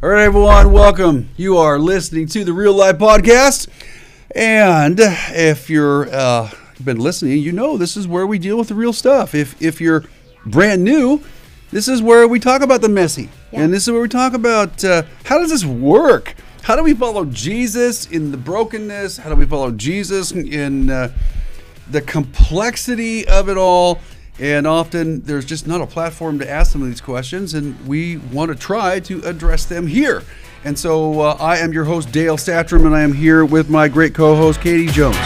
All right, everyone, welcome. You are listening to The Real Life Podcast. And if you're been listening, you know this is where we deal with the real stuff. If you're brand new, this is where we talk about the messy. Yeah. And this is where we talk about how does this work? How do we follow Jesus in the brokenness? How do we follow Jesus in the complexity of it all? And often there's just not a platform to ask some of these questions, and we want to try to address them here. And so I am your host, Dale Statram, and I am here with my great co-host, Katie Jones.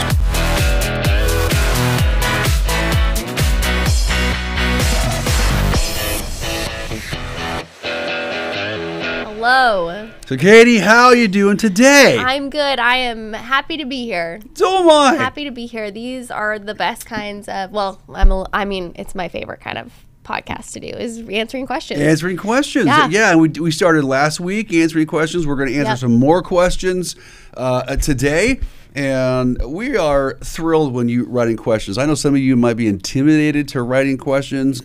Hello. So, Katie, how are you doing today? I'm good. I am happy to be here. So am I. Happy to be here. These are the best kinds of, well, I mean, it's my favorite kind of podcast to do is answering questions. Answering questions. Yeah, and we started last week answering questions. We're going to answer some more questions today. And we are thrilled when you write in questions. I know some of you might be intimidated to writing questions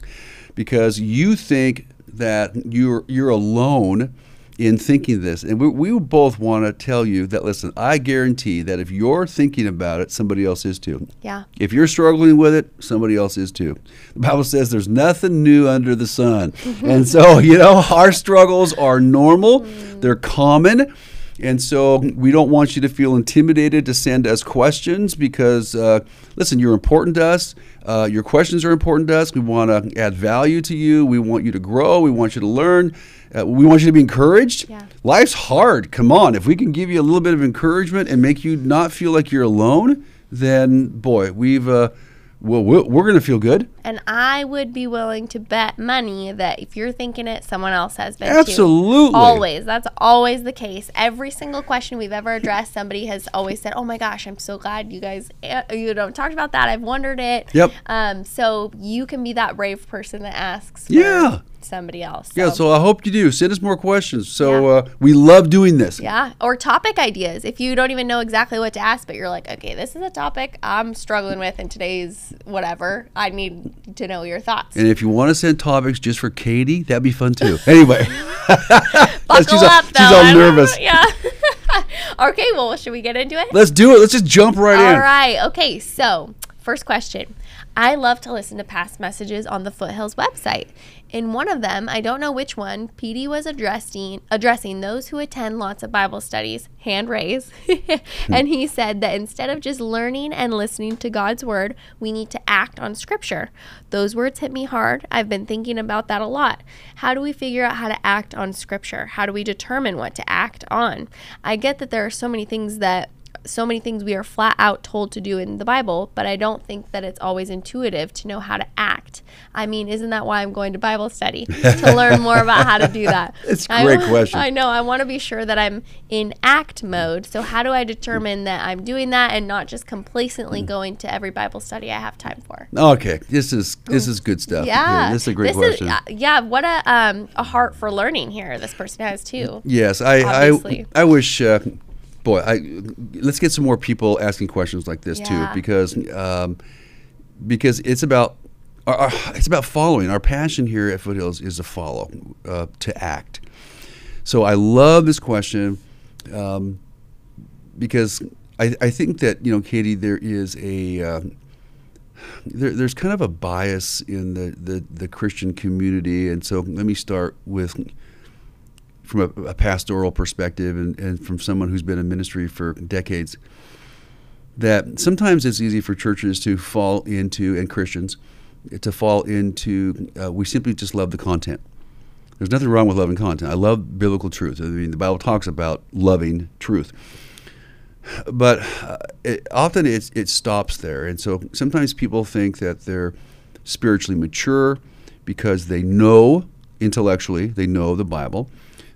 because you think that you're alone in thinking this. And we both want to tell you that, listen, I guarantee that if you're thinking about it, somebody else is too. Yeah. If you're struggling with it, somebody else is too. The Bible says there's nothing new under the sun. And so, you know, our struggles are normal. They're common. And so we don't want you to feel intimidated to send us questions because, listen, you're important to us. Your questions are important to us. We want to add value to you. We want you to grow. We want you to learn. We want you to be encouraged. Yeah. Life's hard. Come on. If we can give you a little bit of encouragement and make you not feel like you're alone, then, boy, we're going to feel good. And I would be willing to bet money that if you're thinking it, someone else has been too. Absolutely. Always. That's always the case. Every single question we've ever addressed, somebody has always said, oh, my gosh, I'm so glad you guys, talked about that. I've wondered it. Yep. So you can be that brave person that asks for somebody else. So. Yeah, so I hope you do. Send us more questions. So we love doing this. Yeah, or topic ideas. If you don't even know exactly what to ask, but you're like, okay, this is a topic I'm struggling with in today's whatever. I need to know your thoughts. And if you want to send topics just for Katie, that'd be fun too. Anyway. Buckle up, though. She's all nervous. Yeah. Okay, well, should we get into it? Let's do it. Let's just jump right in. All right. Okay, so first question. I love to listen to past messages on the Foothills website. In one of them, I don't know which one, PD was addressing those who attend lots of Bible studies, hand raise, and he said that instead of just learning and listening to God's word, we need to act on scripture. Those words hit me hard. I've been thinking about that a lot. How do we figure out how to act on scripture? How do we determine what to act on? I get that there are so many things we are flat out told to do in the Bible, but I don't think that it's always intuitive to know how to act. I mean, isn't that why I'm going to Bible study? To learn more about how to do that. It's a great question. I know. I want to be sure that I'm in act mode. So how do I determine that I'm doing that and not just complacently going to every Bible study I have time for? Okay. This is good stuff. Yeah. This is a great question. What a heart for learning here this person has too. Yes. I wish... Boy, let's get some more people asking questions like this too, because it's about following. Our passion here at Foothills is to follow, to act. So I love this question because I think that, you know, Katie, there is a there's kind of a bias in the Christian community, and so let me start with, from a pastoral perspective and from someone who's been in ministry for decades, that sometimes it's easy for churches to fall into, and Christians, to fall into, we simply just love the content. There's nothing wrong with loving content. I love biblical truth. I mean, the Bible talks about loving truth. But it often stops there. And so sometimes people think that they're spiritually mature because they know intellectually, they know the Bible.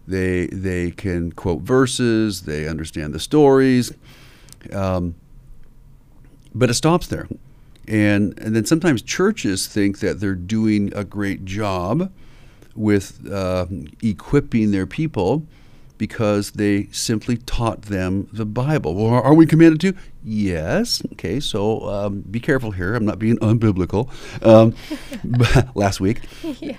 They can quote verses, they understand the stories, but it stops there. And then sometimes churches think that they're doing a great job with equipping their people because they simply taught them the Bible. Well, are we commanded to? Yes. Okay, so be careful here. I'm not being unbiblical. Last week. Yeah.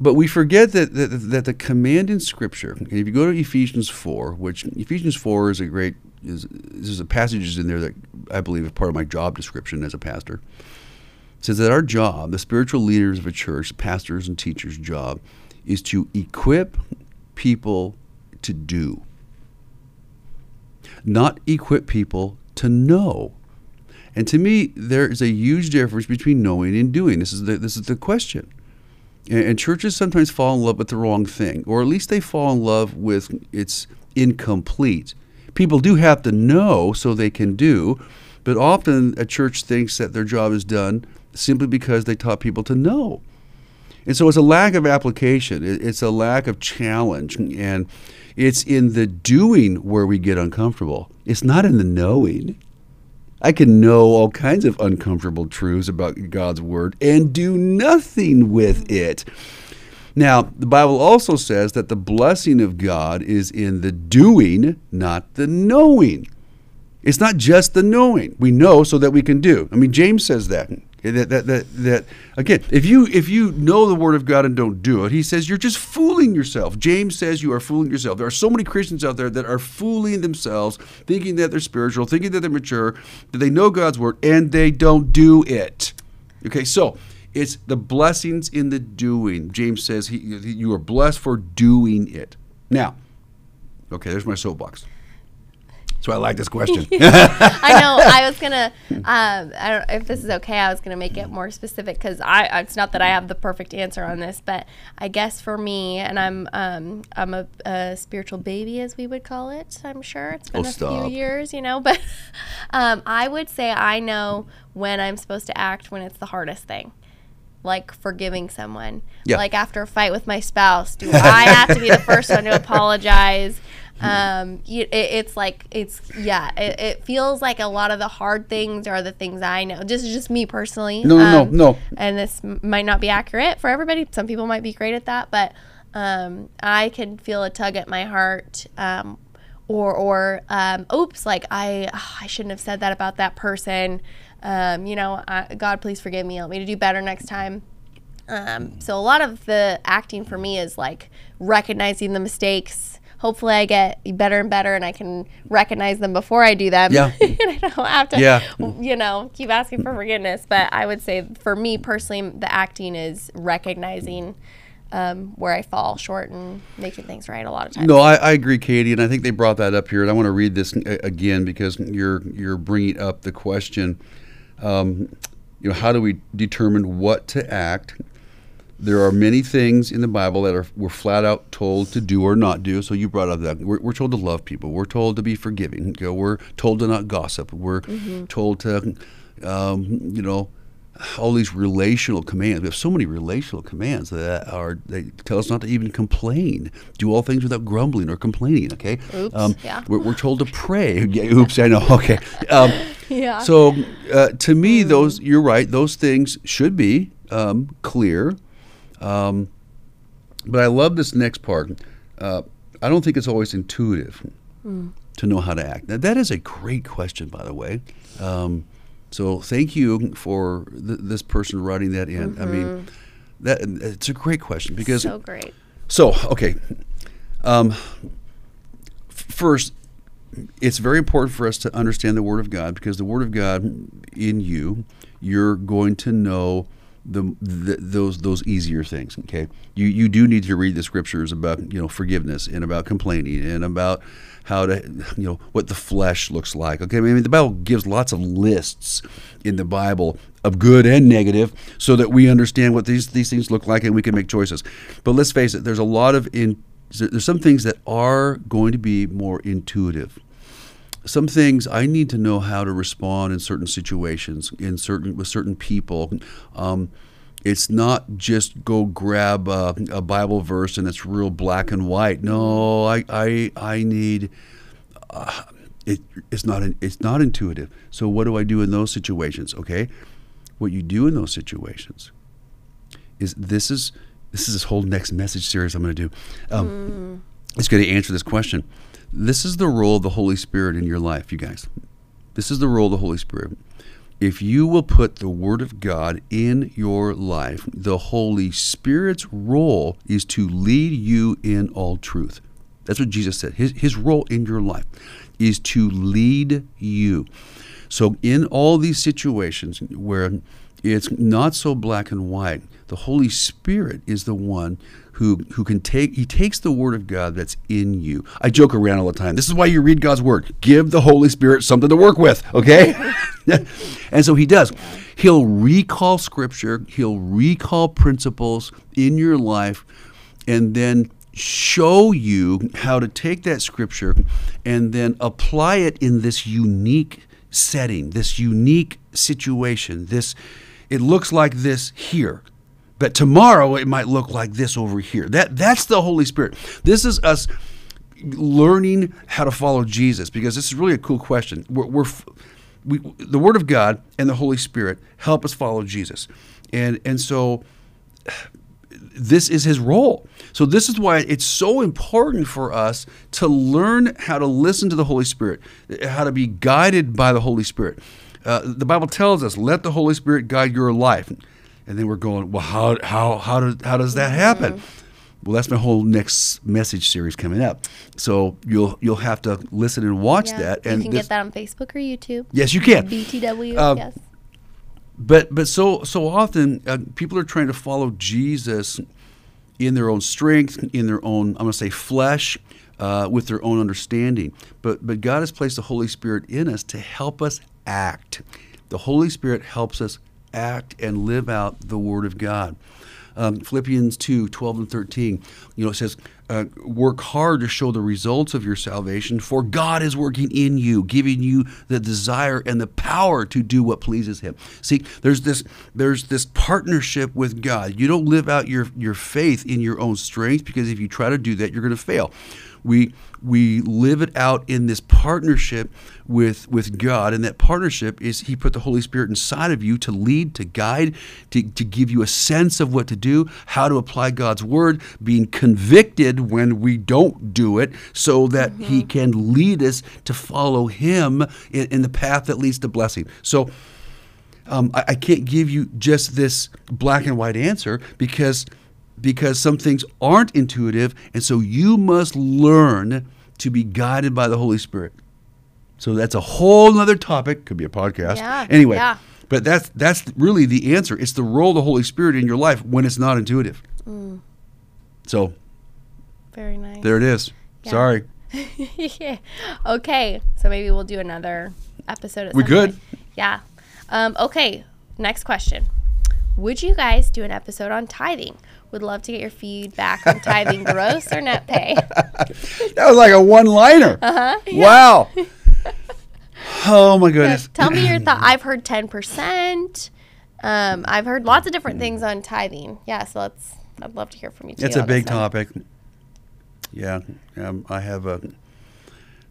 But we forget that the command in Scripture, okay, if you go to Ephesians 4, which Ephesians 4 is a great, there's a passage in there that I believe is part of my job description as a pastor. It says that our job, the spiritual leaders of a church, pastors and teachers' job, is to equip people to do. Not equip people to know. And to me, there is a huge difference between knowing and doing. This is the question. And churches sometimes fall in love with the wrong thing, or at least they fall in love with it's incomplete. People do have to know so they can do, but often a church thinks that their job is done simply because they taught people to know. And so it's a lack of application. It's a lack of challenge. And it's in the doing where we get uncomfortable. It's not in the knowing. I can know all kinds of uncomfortable truths about God's word and do nothing with it. Now, the Bible also says that the blessing of God is in the doing, not the knowing. It's not just the knowing. We know so that we can do. I mean, James says that. That again, if you know the Word of God and don't do it, he says you're just fooling yourself. James says you are fooling yourself. There are so many Christians out there that are fooling themselves, thinking that they're spiritual, thinking that they're mature, that they know God's Word, and they don't do it. Okay, so it's the blessings in the doing. James says you are blessed for doing it. Now, okay, there's my soapbox. So I like this question. I know. I was going to, I don't know if this is okay, I was going to make it more specific because it's not that I have the perfect answer on this, but I guess for me, and I'm a spiritual baby, as we would call it, I'm sure. It's been few years, but I would say I know when I'm supposed to act when it's the hardest thing. Like forgiving someone. Yeah. Like after a fight with my spouse, do I have to be the first one to apologize? It feels like a lot of the hard things are the things I know. This is just me personally. No. And this might not be accurate for everybody. Some people might be great at that, but I can feel a tug at my heart, oops, like I shouldn't have said that about that person. God, please forgive me. Help me to do better next time. So a lot of the acting for me is like recognizing the mistakes. Hopefully I get better and better and I can recognize them before I do them. Yeah. And I don't have to, keep asking for forgiveness. But I would say for me personally, the acting is recognizing where I fall short and making things right a lot of times. No, I agree, Katie. And I think they brought that up here. And I want to read this again because you're bringing up the question, how do we determine what to act? There are many things in the Bible that we're flat out told to do or not do. So you brought up that. We're told to love people. We're told to be forgiving. We're told to not gossip. We're told to, all these relational commands. We have so many relational commands that tell us not to even complain. Do all things without grumbling or complaining, okay? Oops, We're told to pray. Yeah, oops, I know, okay. So to me, those, you're right, those things should be clear. But I love this next part. I don't think it's always intuitive to know how to act. Now, that is a great question, by the way. So thank you for this person writing that in. Mm-hmm. I mean, it's a great question because so great. So okay, first, it's very important for us to understand the Word of God because the Word of God in you're going to know. Those easier things, okay? You do need to read the scriptures about forgiveness and about complaining and about how to what the flesh looks like, okay? I mean, the Bible gives lots of lists in the Bible of good and negative so that we understand what these things look like and we can make choices. But let's face it, there's a lot of there's some things that are going to be more intuitive. Some things I need to know how to respond in certain situations, with certain people. It's not just go grab a Bible verse and it's real black and white. No, I need. It's not intuitive. So what do I do in those situations? Okay, what you do in those situations is this is this whole next message series I'm going to do. It's going to answer this question. This is the role of the Holy Spirit in your life, you guys. This is the role of the Holy Spirit. if you will put the Word of God in your life, the Holy Spirit's role is to lead you in all truth. That's what Jesus said. His role in your life is to lead you. So in all these situations where it's not so black and white, the Holy Spirit is the one who can take, he takes the Word of God that's in you. I joke around all the time. This is why you read God's Word. Give the Holy Spirit something to work with, okay? And so he does. He'll recall Scripture. He'll recall principles in your life and then show you how to take that Scripture and then apply it in this unique setting, this unique situation. It looks like this here, but tomorrow it might look like this over here. That's the Holy Spirit. This is us learning how to follow Jesus, because this is really a cool question. We the Word of God and the Holy Spirit help us follow Jesus. And so this is his role. So this is why it's so important for us to learn how to listen to the Holy Spirit, how to be guided by the Holy Spirit. The Bible tells us, let the Holy Spirit guide your life. And then we're going, well, how does that happen? Well, that's my whole next message series coming up. So you'll have to listen and watch that. And you can get that on Facebook or YouTube. Yes, you can. BTW, yes. But so often people are trying to follow Jesus in their own strength, in their own, I'm going to say, flesh, with their own understanding. But God has placed the Holy Spirit in us to help us act. The Holy Spirit helps us act and live out the Word of God. Philippians 2:12-13, it says, work hard to show the results of your salvation, for God is working in you, giving you the desire and the power to do what pleases him. See, there's this partnership with God. You don't live out your faith in your own strength, because if you try to do that, you're going to fail. We live it out in this partnership with God, and that partnership is he put the Holy Spirit inside of you to lead, to guide, to give you a sense of what to do, how to apply God's Word, being convicted when we don't do it, so that he can lead us to follow him in the path that leads to blessing. So I can't give you just this black and white answer, because some things aren't intuitive, and so you must learn to be guided by the Holy Spirit. So that's a whole other topic. Could be a podcast. Yeah, anyway, yeah. But that's really the answer. It's the role of the Holy Spirit in your life when it's not intuitive. Mm. So. Very nice. There it is. Yeah. Sorry. Yeah. Okay. So maybe we'll do another episode. We could. Yeah. Okay. Next question. Would you guys do an episode on tithing? Would love to get your feedback on tithing, gross or net pay. That was like a one-liner. Uh-huh. Yeah. Wow. Oh, my goodness. Tell me your thought. I've heard 10%. I've heard lots of different things on tithing. Yeah, so I'd love to hear from you, too. It's a big topic. Yeah. I have a...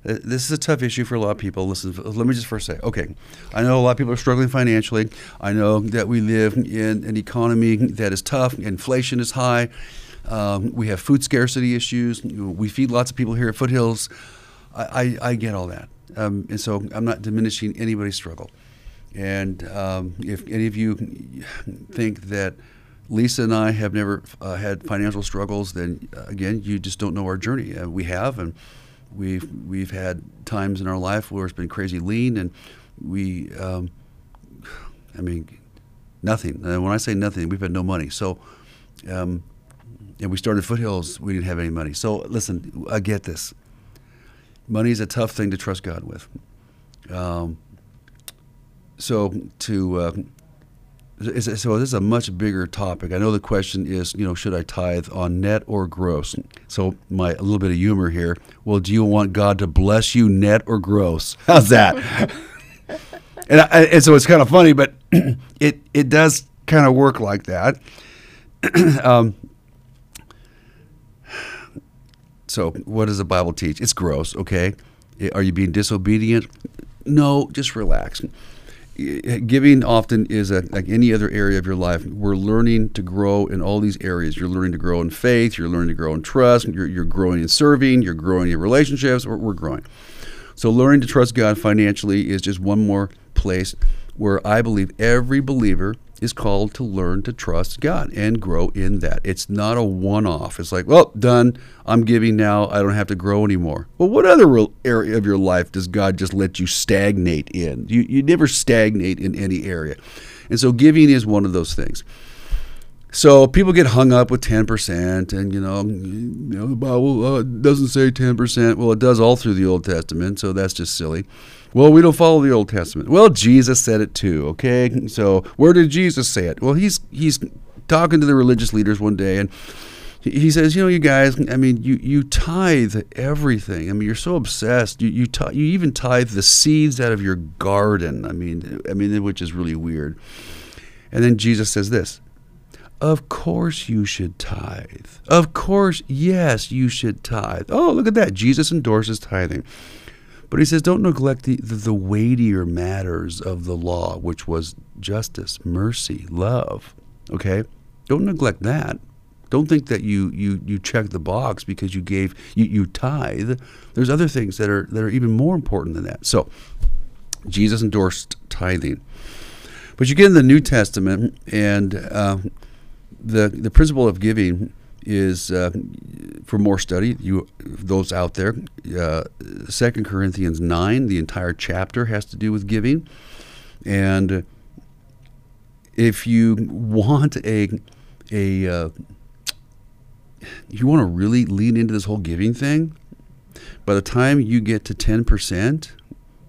This is a tough issue for a lot of people. Listen, let me just first say, okay, I know a lot of people are struggling financially. I know that we live in an economy that is tough. Inflation is high. We have food scarcity issues. We feed lots of people here at Foothills. I get all that. And so I'm not diminishing anybody's struggle. And if any of you think that Lisa and I have never had financial struggles, then, again, you just don't know our journey. We have, and We've had times in our life where it's been crazy lean, and we, nothing. And when I say nothing, we've had no money. So, and we started Foothills, we didn't have any money. So listen, I get this. Money is a tough thing to trust God with. So this is a much bigger topic. I know the question is, should I tithe on net or gross? So a little bit of humor here. Well, do you want God to bless you net or gross? How's that? and so it's kind of funny, but it does kind of work like that. So what does the Bible teach? It's gross, okay? Are you being disobedient? No, just relax. Giving often is like any other area of your life. We're learning to grow in all these areas. You're learning to grow in faith. You're learning to grow in trust. You're growing in serving. You're growing in relationships. We're growing. So learning to trust God financially is just one more place where I believe every believer is called to learn to trust God and grow in that. It's not a one-off. It's like, well, done. I'm giving now. I don't have to grow anymore. Well, what other area of your life does God just let you stagnate in? You never stagnate in any area. And so giving is one of those things. So people get hung up with 10%, and you know the Bible doesn't say 10%. Well, it does all through the Old Testament, so that's just silly. Well, we don't follow the Old Testament. Well, Jesus said it too, okay? So where did Jesus say it? Well, he's talking to the religious leaders one day, and he says, you guys, I mean, you tithe everything. I mean, you're so obsessed. You even tithe the seeds out of your garden. I mean, which is really weird. And then Jesus says this. Of course you should tithe. Of course, yes, you should tithe. Oh, look at that. Jesus endorses tithing. But he says, don't neglect the weightier matters of the law, which was justice, mercy, love. Okay? Don't neglect that. Don't think that you check the box because you tithe. There's other things that are even more important than that. So Jesus endorsed tithing. But you get in the New Testament, and the principle of giving is, for more study, those out there, 2 Corinthians 9, the entire chapter has to do with giving. And if you want to really lean into this whole giving thing, by the time you get to 10%,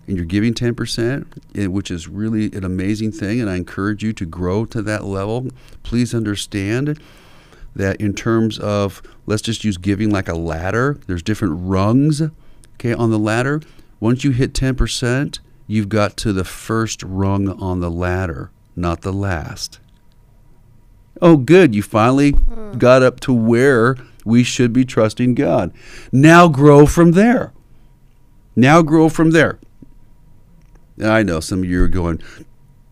and you're giving 10%, which is really an amazing thing, and I encourage you to grow to that level. Please understand that in terms of, let's just use giving like a ladder. There's different rungs, okay, on the ladder. Once you hit 10%, you've got to the first rung on the ladder, not the last. Oh, good, you finally got up to where we should be trusting God. Now grow from there. Now grow from there. And I know some of you are going,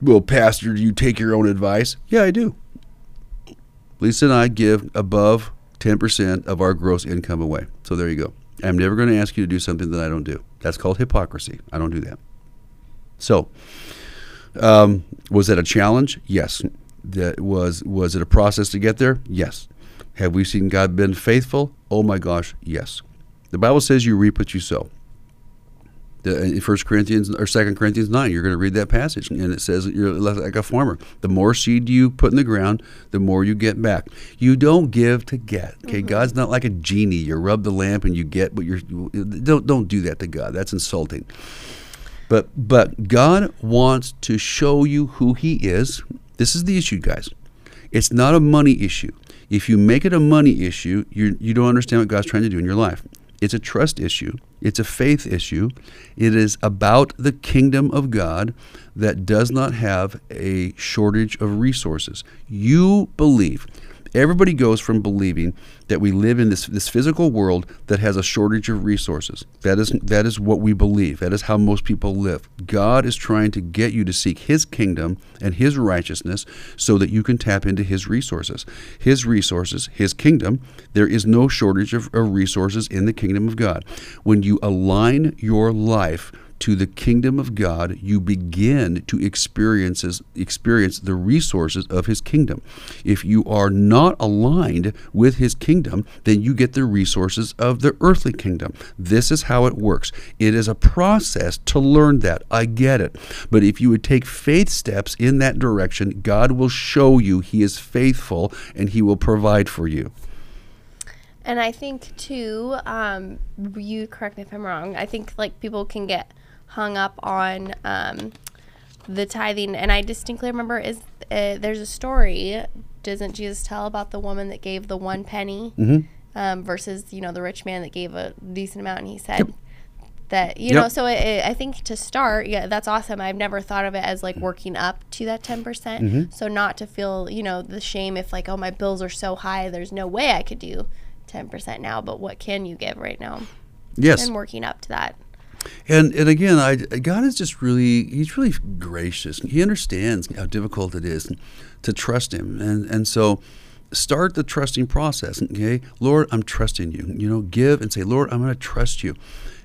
well, Pastor, do you take your own advice? Yeah, I do. Lisa and I give above 10% of our gross income away. So there you go. I'm never going to ask you to do something that I don't do. That's called hypocrisy. I don't do that. So was that a challenge? Yes. That was it a process to get there? Yes. Have we seen God been faithful? Oh, my gosh, yes. The Bible says you reap what you sow. In 1 Corinthians or 2 Corinthians 9, you're going to read that passage, and it says you're like a farmer. The more seed you put in the ground, the more you get back. You don't give to get. Okay, mm-hmm. God's not like a genie. You rub the lamp and you get what you're. Don't do that to God. That's insulting. But God wants to show you who He is. This is the issue, guys. It's not a money issue. If you make it a money issue, you don't understand what God's trying to do in your life. It's a trust issue. It's a faith issue. It is about the kingdom of God that does not have a shortage of resources. You believe. Everybody goes from believing that we live in this physical world that has a shortage of resources. That is what we believe. That is how most people live. God is trying to get you to seek His kingdom and His righteousness so that you can tap into His resources. His resources, His kingdom, there is no shortage of resources in the kingdom of God. When you align your life to the kingdom of God, you begin to experience the resources of His kingdom. If you are not aligned with His kingdom, then you get the resources of the earthly kingdom. This is how it works. It is a process to learn that. I get it. But if you would take faith steps in that direction, God will show you He is faithful and He will provide for you. And I think, too, you correct me if I'm wrong, I think, like, people can get hung up on the tithing, and I distinctly remember there's a story, doesn't Jesus tell about the woman that gave the one penny mm-hmm. Versus the rich man that gave a decent amount, and he said yep. that yep. know, so I think to start, yeah, that's awesome. I've never thought of it as like working up to that 10%, mm-hmm. so not to feel the shame if like, oh, my bills are so high, there's no way I could do 10% now, but what can you give right now? Yes, and working up to that. And again, God is just really, He's really gracious. He understands how difficult it is to trust Him. And so start the trusting process. Okay, Lord, I'm trusting you. You know, give and say, Lord, I'm going to trust you.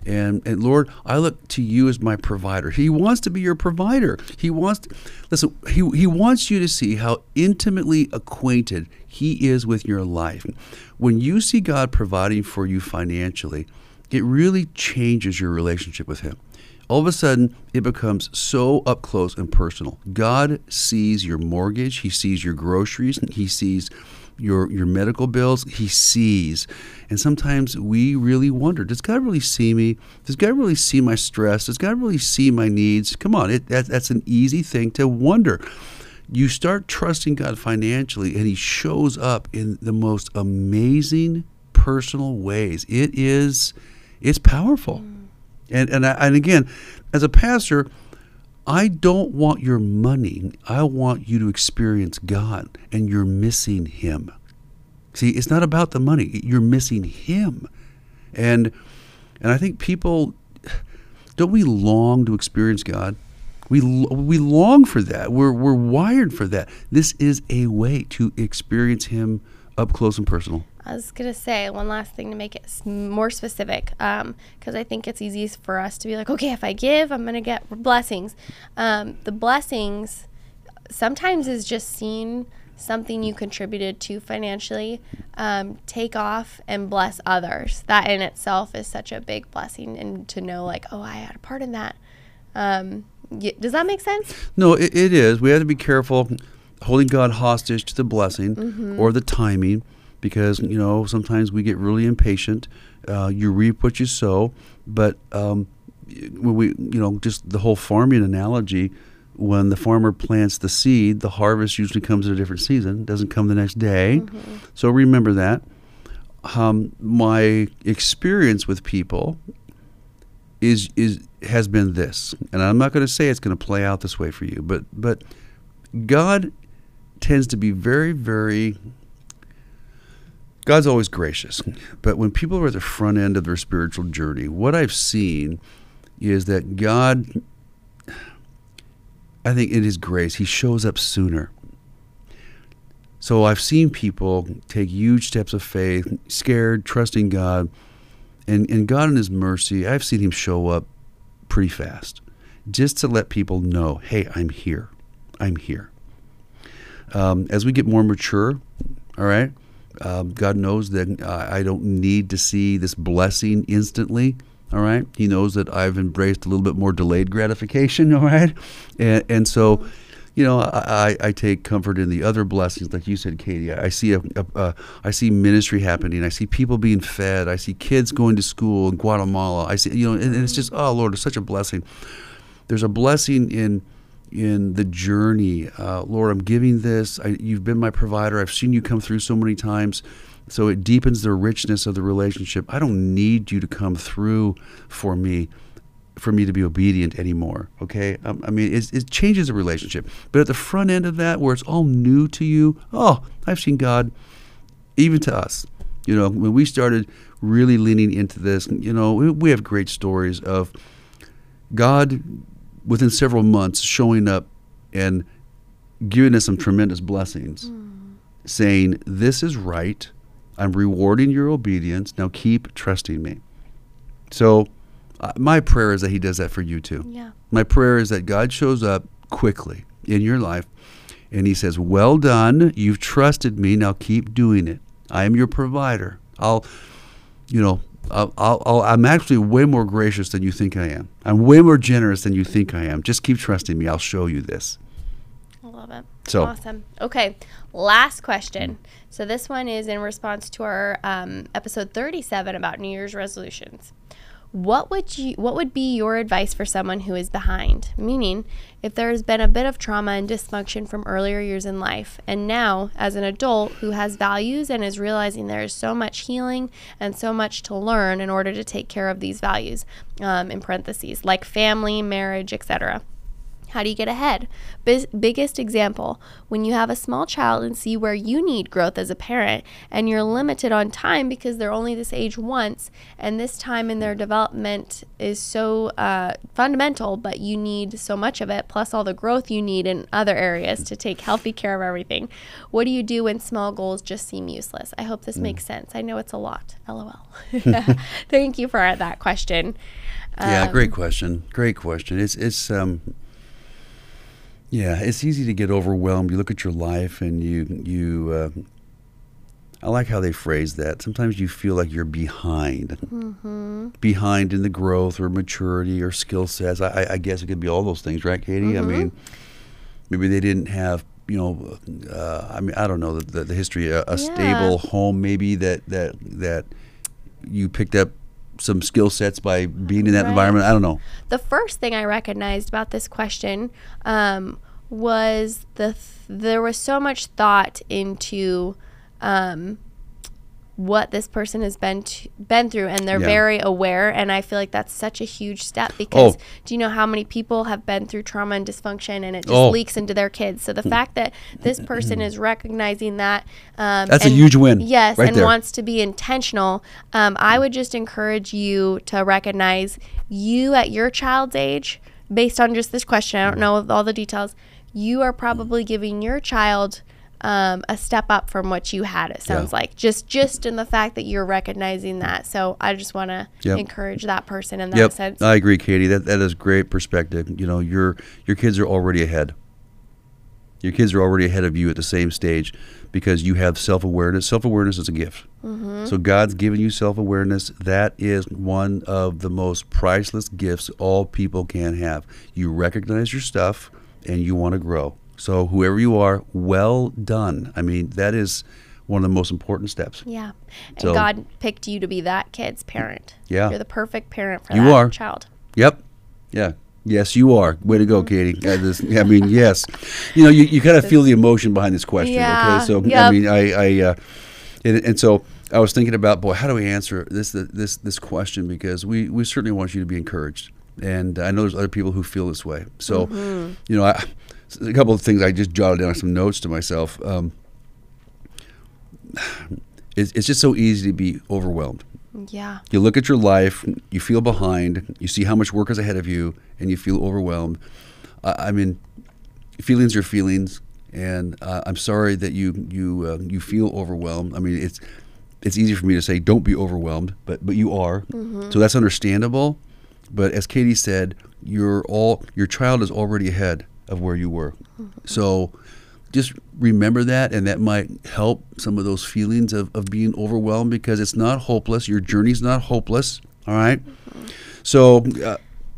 And Lord, I look to you as my provider. He wants to be your provider. He wants to, listen, he wants you to see how intimately acquainted he is with your life. When you see God providing for you financially, it really changes your relationship with him. All of a sudden, it becomes so up close and personal. God sees your mortgage. He sees your groceries. He sees your medical bills. He sees. And sometimes we really wonder, does God really see me? Does God really see my stress? Does God really see my needs? Come on, that's an easy thing to wonder. You start trusting God financially, and he shows up in the most amazing personal ways. It's powerful. And again, as a pastor, I don't want your money. I want you to experience God, and you're missing him. See, it's not about the money. You're missing him. And I think people, don't we long to experience God? We long for that. We're wired for that. This is a way to experience him up close and personal. I was going to say one last thing to make it more specific, because I think it's easy for us to be like, okay, if I give, I'm going to get blessings. The blessings sometimes is just seeing something you contributed to financially take off and bless others. That in itself is such a big blessing, and to know like, oh, I had a part in that. Does that make sense? No, it is. We have to be careful holding God hostage to the blessing or the timing. Because, you know, sometimes we get really impatient. You reap what you sow. But when we, you know, just the whole farming analogy, when the farmer plants the seed, the harvest usually comes in a different season. It doesn't come the next day. So remember that. My experience with people has been this. And I'm not going to say it's going to play out this way for you. But God tends to be very, very... God's always gracious, but when people are at the front end of their spiritual journey, what I've seen is that God, I think in his grace, he shows up sooner. So I've seen people take huge steps of faith, scared, trusting God, and God in his mercy, I've seen him show up pretty fast, just to let people know, hey, I'm here. I'm here. As we get more mature, all right? God knows that I don't need to see this blessing instantly, all right? He knows that I've embraced a little bit more delayed gratification, all right? And so, you know, I take comfort in the other blessings, like you said, Katie. I see I see ministry happening. I see people being fed. I see kids going to school in Guatemala. I see, you know, and it's just, oh, Lord, it's such a blessing. There's a blessing in the journey. Lord, I'm giving this. You've been my provider. I've seen you come through so many times. So it deepens the richness of the relationship. I don't need you to come through for me to be obedient anymore. Okay? I mean, it changes the relationship. But at the front end of that, where it's all new to you, oh, I've seen God, even to us. You know, when we started really leaning into this, you know, we have great stories of God within several months showing up and giving us some tremendous blessings, saying, this is right, I'm rewarding your obedience, now keep trusting me. So my prayer is that he does that for you too. Yeah. My prayer is that God shows up quickly in your life and he says, well done, you've trusted me, now keep doing it. I am your provider. I'm actually way more gracious than you think I am. I'm way more generous than you think I am. Just keep trusting me. I'll show you this. I love it. So awesome. Okay, last question. So this one is in response to our episode 37 about New Year's resolutions. What would be your advice for someone who is behind? Meaning, if there's been a bit of trauma and dysfunction from earlier years in life, and now, as an adult who has values and is realizing there is so much healing and so much to learn in order to take care of these values, in parentheses, like family, marriage, etc. How do you get ahead? Biggest example, when you have a small child and see where you need growth as a parent and you're limited on time because they're only this age once, and this time in their development is so fundamental, but you need so much of it, plus all the growth you need in other areas to take healthy care of everything. What do you do when small goals just seem useless? I hope this makes sense. I know it's a lot. LOL. Thank you for that question. Yeah, great question. Great question. Yeah, it's easy to get overwhelmed. You look at your life and I like how they phrase that. Sometimes you feel like you're behind. Mm-hmm. Behind in the growth or maturity or skill sets. I guess it could be all those things, right, Katie? Mm-hmm. I mean, maybe they didn't have, I don't know the history, a stable home maybe that you picked up some skill sets by being in that environment. I don't know. The first thing I recognized about this question was there was so much thought into what this person has been through, and they're very aware, and I feel like that's such a huge step because do you know how many people have been through trauma and dysfunction, and it just leaks into their kids? So the fact that this person is recognizing that, that's a huge win. Yes, right, and there. Wants to be intentional. I would just encourage you to recognize you at your child's age, based on just this question, I don't know all the details, you are probably giving your child a step up from what you had, it sounds like, just in the fact that you're recognizing that. So I just want to encourage that person in that sense. I agree, Katie. That is great perspective. You know, your kids are already ahead. Your kids are already ahead of you at the same stage because you have self-awareness. Self-awareness is a gift. Mm-hmm. So God's given you self-awareness. That is one of the most priceless gifts all people can have. You recognize your stuff and you want to grow. So whoever you are, well done. I mean, that is one of the most important steps. Yeah. And so, God picked you to be that kid's parent. Yeah. You're the perfect parent for that child. Yep. Yeah. Yes, you are. Way to go, Katie. Yes. You know, you kind of feel the emotion behind this question. Yeah. Okay. So, I mean, and so I was thinking about, boy, how do we answer this question? Because we certainly want you to be encouraged. And I know there's other people who feel this way. So, a couple of things I just jotted down some notes to myself. It's just so easy to be overwhelmed. Yeah. You look at your life, you feel behind, you see how much work is ahead of you, and you feel overwhelmed. I mean, feelings are feelings, and I'm sorry that you feel overwhelmed. I mean, it's easy for me to say don't be overwhelmed, but you are. Mm-hmm. So that's understandable. But as Katie said, your child is already ahead of where you were. So just remember that, and that might help some of those feelings of being overwhelmed, because it's not hopeless. Your journey's not hopeless. All right. Mm-hmm. So.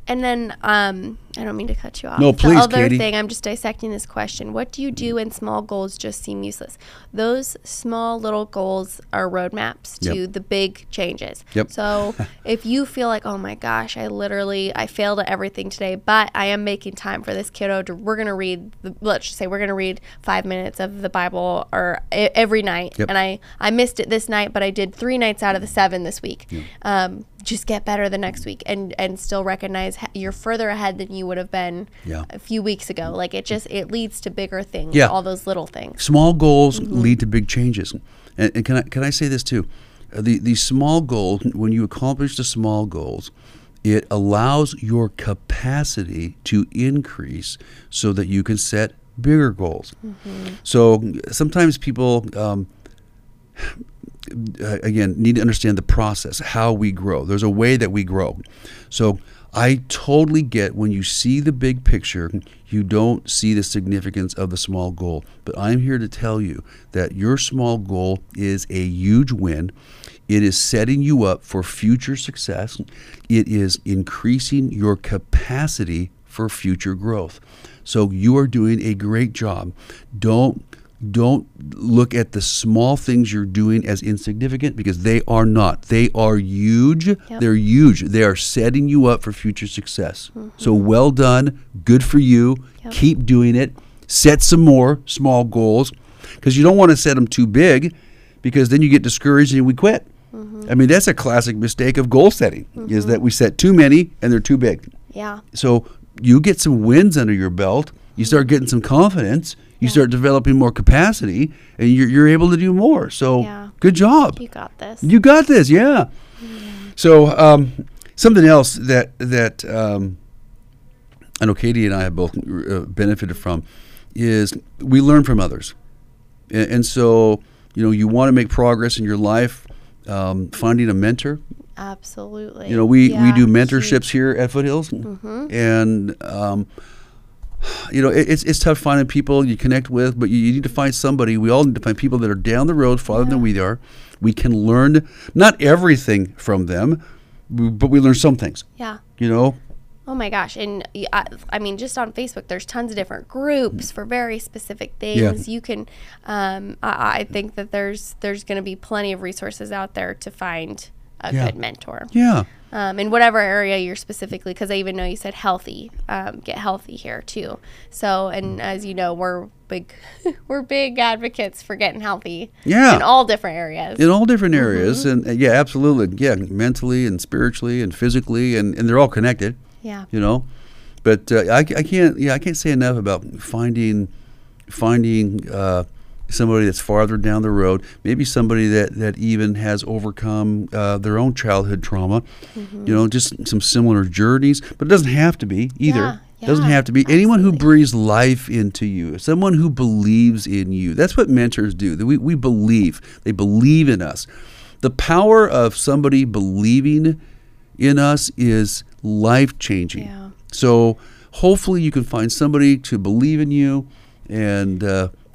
And then I don't mean to cut you off. No, please, Katie. The other thing, I'm just dissecting this question. What do you do when small goals just seem useless? Those small little goals are roadmaps to the big changes. Yep. So if you feel like, oh my gosh, I failed at everything today, but I am making time for this kiddo. We're going to read, let's just say we're going to read 5 minutes of the Bible or every night. Yep. And I missed it this night, but I did 3 nights out of the 7 this week. Yep. Just get better the next week and still recognize you're further ahead than you would have been a few weeks ago. Like it leads to bigger things, all those little things. Small goals lead to big changes. And can I say this too? The small goals, when you accomplish the small goals, it allows your capacity to increase so that you can set bigger goals. Mm-hmm. So sometimes people... again, need to understand the process, how we grow. There's a way that we grow. So I totally get when you see the big picture, you don't see the significance of the small goal. But I'm here to tell you that your small goal is a huge win. It is setting you up for future success. It is increasing your capacity for future growth. So you are doing a great job. Don't look at the small things you're doing as insignificant, because they are not. They are huge. Yep. They're huge. They are setting you up for future success. Mm-hmm. So well done. Good for you. Yep. Keep doing it. Set some more small goals, because you don't want to set them too big, because then you get discouraged and we quit. Mm-hmm. I mean, that's a classic mistake of goal setting, is that we set too many and they're too big. Yeah. So you get some wins under your belt, you start getting some confidence, you start developing more capacity, and you're able to do more. So good job. You got this. Yeah. So something else that I know Katie and I have both benefited from is we learn from others. And so, you know, you want to make progress in your life, finding a mentor. Absolutely. You know, we do mentorships here at Foothills. Mm-hmm. And, you know, it's tough finding people you connect with, but you need to find somebody. We all need to find people that are down the road farther than we are. We can learn not everything from them, but we learn some things. Yeah. You know? Oh my gosh. And I mean, just on Facebook, there's tons of different groups for very specific things. Yeah. You can, I think that there's going to be plenty of resources out there to find a good mentor. Yeah. In whatever area you're specifically, because I even know you said healthy, get healthy here too. So, and as you know, we're big advocates for getting healthy in all different areas. In all different areas. And yeah, absolutely. Yeah. Mentally and spiritually and physically, and they're all connected. Yeah. You know, but I can't say enough about finding somebody that's farther down the road, maybe somebody that even has overcome their own childhood trauma, you know, just some similar journeys, but it doesn't have to be either. Yeah, doesn't have to be. Absolutely. Anyone who breathes life into you, someone who believes in you. That's what mentors do. We believe. They believe in us. The power of somebody believing in us is life-changing. Yeah. So hopefully you can find somebody to believe in you, and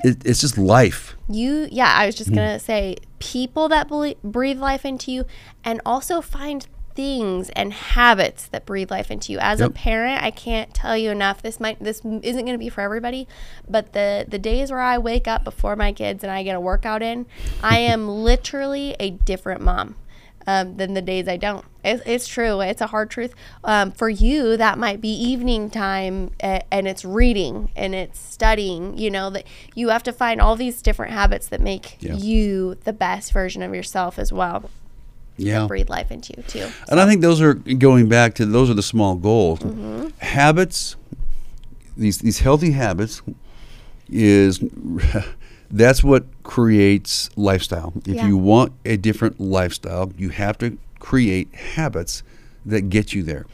it's just life. I was just going to say, people that breathe life into you, and also find things and habits that breathe life into you. As a parent, I can't tell you enough. This isn't going to be for everybody, but the days where I wake up before my kids and I get a workout in, I am literally a different mom than the days I don't. It's true. It's a hard truth. For you, that might be evening time, and it's reading and it's studying. You know, that you have to find all these different habits that make you the best version of yourself as well. Yeah, and breathe life into you too. So. And I think those are the small goals. Mm-hmm. Habits, these healthy habits, that's what creates lifestyle. If you want a different lifestyle, you have to create habits that get you there.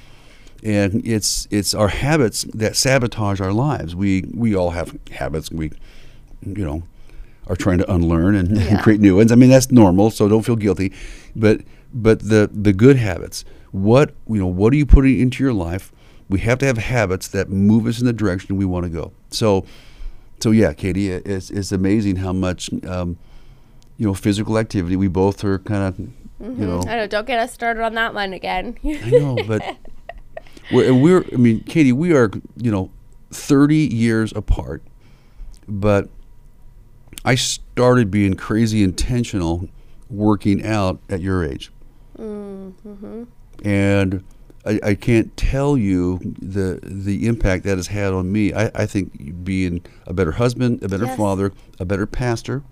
And it's our habits that sabotage our lives. We all have habits we, you know, are trying to unlearn and create new ones. I mean, that's normal, so don't feel guilty. But the good habits, what are you putting into your life? We have to have habits that move us in the direction we want to go. So yeah, Katie, it's amazing how much, you know, physical activity. We both are kind of, you know. I know. Don't get us started on that one again. I know, but I mean, Katie, we are, you know, 30 years apart, but I started being crazy intentional working out at your age. Mm-hmm. And I can't tell you the impact that has had on me. I think being a better husband, a better father, a better pastor,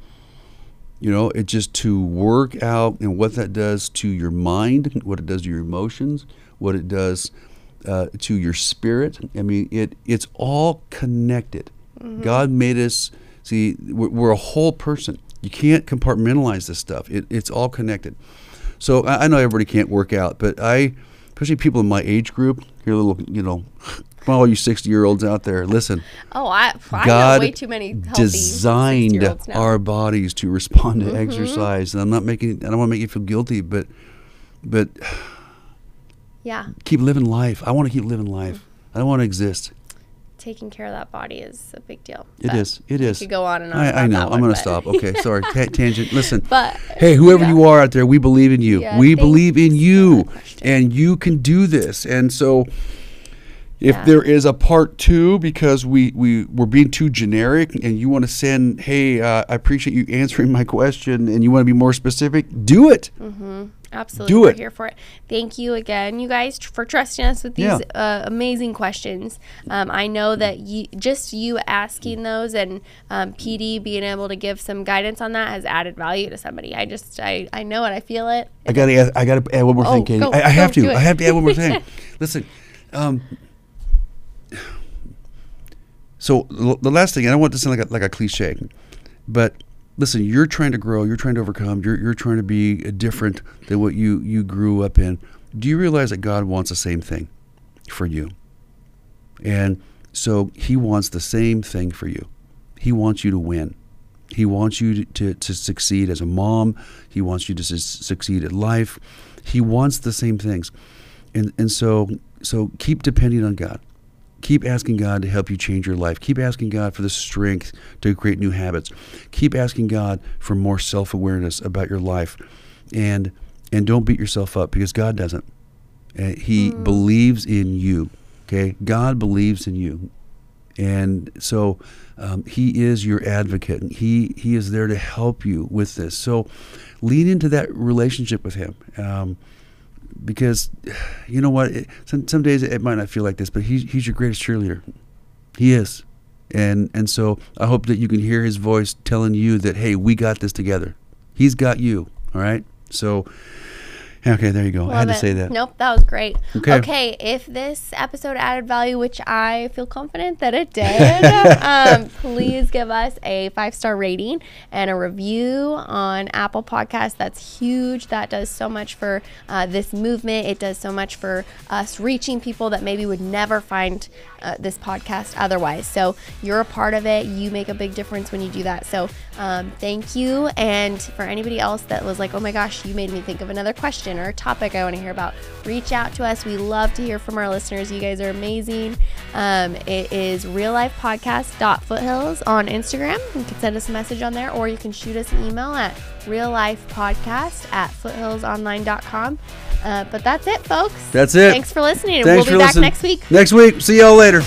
you know, it just to work out and what that does to your mind, what it does to your emotions, what it does to your spirit. I mean, it's all connected. Mm-hmm. God made us, we're a whole person. You can't compartmentalize this stuff. It's all connected. So I know everybody can't work out, but especially people in my age group, your little, you know, all you 60-year-olds out there, listen. Oh, I know way too many healthy 60-year-olds now. God designed our bodies to respond to exercise, and I don't want to make you feel guilty, but keep living life. I want to keep living life. I don't want to exist. Taking care of that body is a big deal. It is. You could go on and on. I know. I'm going to stop. Okay, sorry. Tangent. Listen. But hey, whoever you are out there, we believe in you. Yeah, we believe in you, and you can do this. And so, if there is a part 2, because we're being too generic, and you want to send, hey, I appreciate you answering my question, and you want to be more specific, do it. Mm-hmm. Absolutely. Do it. We're here for it. Thank you again, you guys, for trusting us with these amazing questions. I know that you asking those, and PD being able to give some guidance on that, has added value to somebody. I know it. I feel it. I got to add one more thing, Katie. I have to add one more thing. Listen, So the last thing, and I want this to sound like a cliche, but listen, you're trying to grow, you're trying to overcome, you're trying to be different than what you grew up in. Do you realize that God wants the same thing for you? And so he wants the same thing for you. He wants you to win. He wants you to succeed as a mom. He wants you to succeed at life. He wants the same things. And so keep depending on God. Keep asking God to help you change your life. Keep asking God for the strength to create new habits. Keep asking God for more self-awareness about your life. And don't beat yourself up, because God doesn't. He believes in you. Okay? God believes in you. And so he is your advocate. And he is there to help you with this. So lean into that relationship with him. Because you know what? Some days it might not feel like this, but he's your greatest cheerleader. He is. And so I hope that you can hear his voice telling you that, hey, we got this together. He's got you. All right? So, okay, there you go. Love I had it. To say that. Nope, that was great. Okay, if this episode added value, which I feel confident that it did, please give us a 5-star rating and a review on Apple Podcasts. That's huge. That does so much for this movement. It does so much for us reaching people that maybe would never find this podcast otherwise. So you're a part of it. You make a big difference when you do that. So thank you. And for anybody else that was like, oh my gosh, you made me think of another question or a topic I want to hear about, reach out to us. We love to hear from our listeners. You guys are amazing. It is reallifepodcast.foothills on Instagram. You can send us a message on there, or you can shoot us an email at reallifepodcast@foothillsonline.com. But that's it, folks. That's it. Thanks for listening. We'll be back next week. Next week. See y'all later.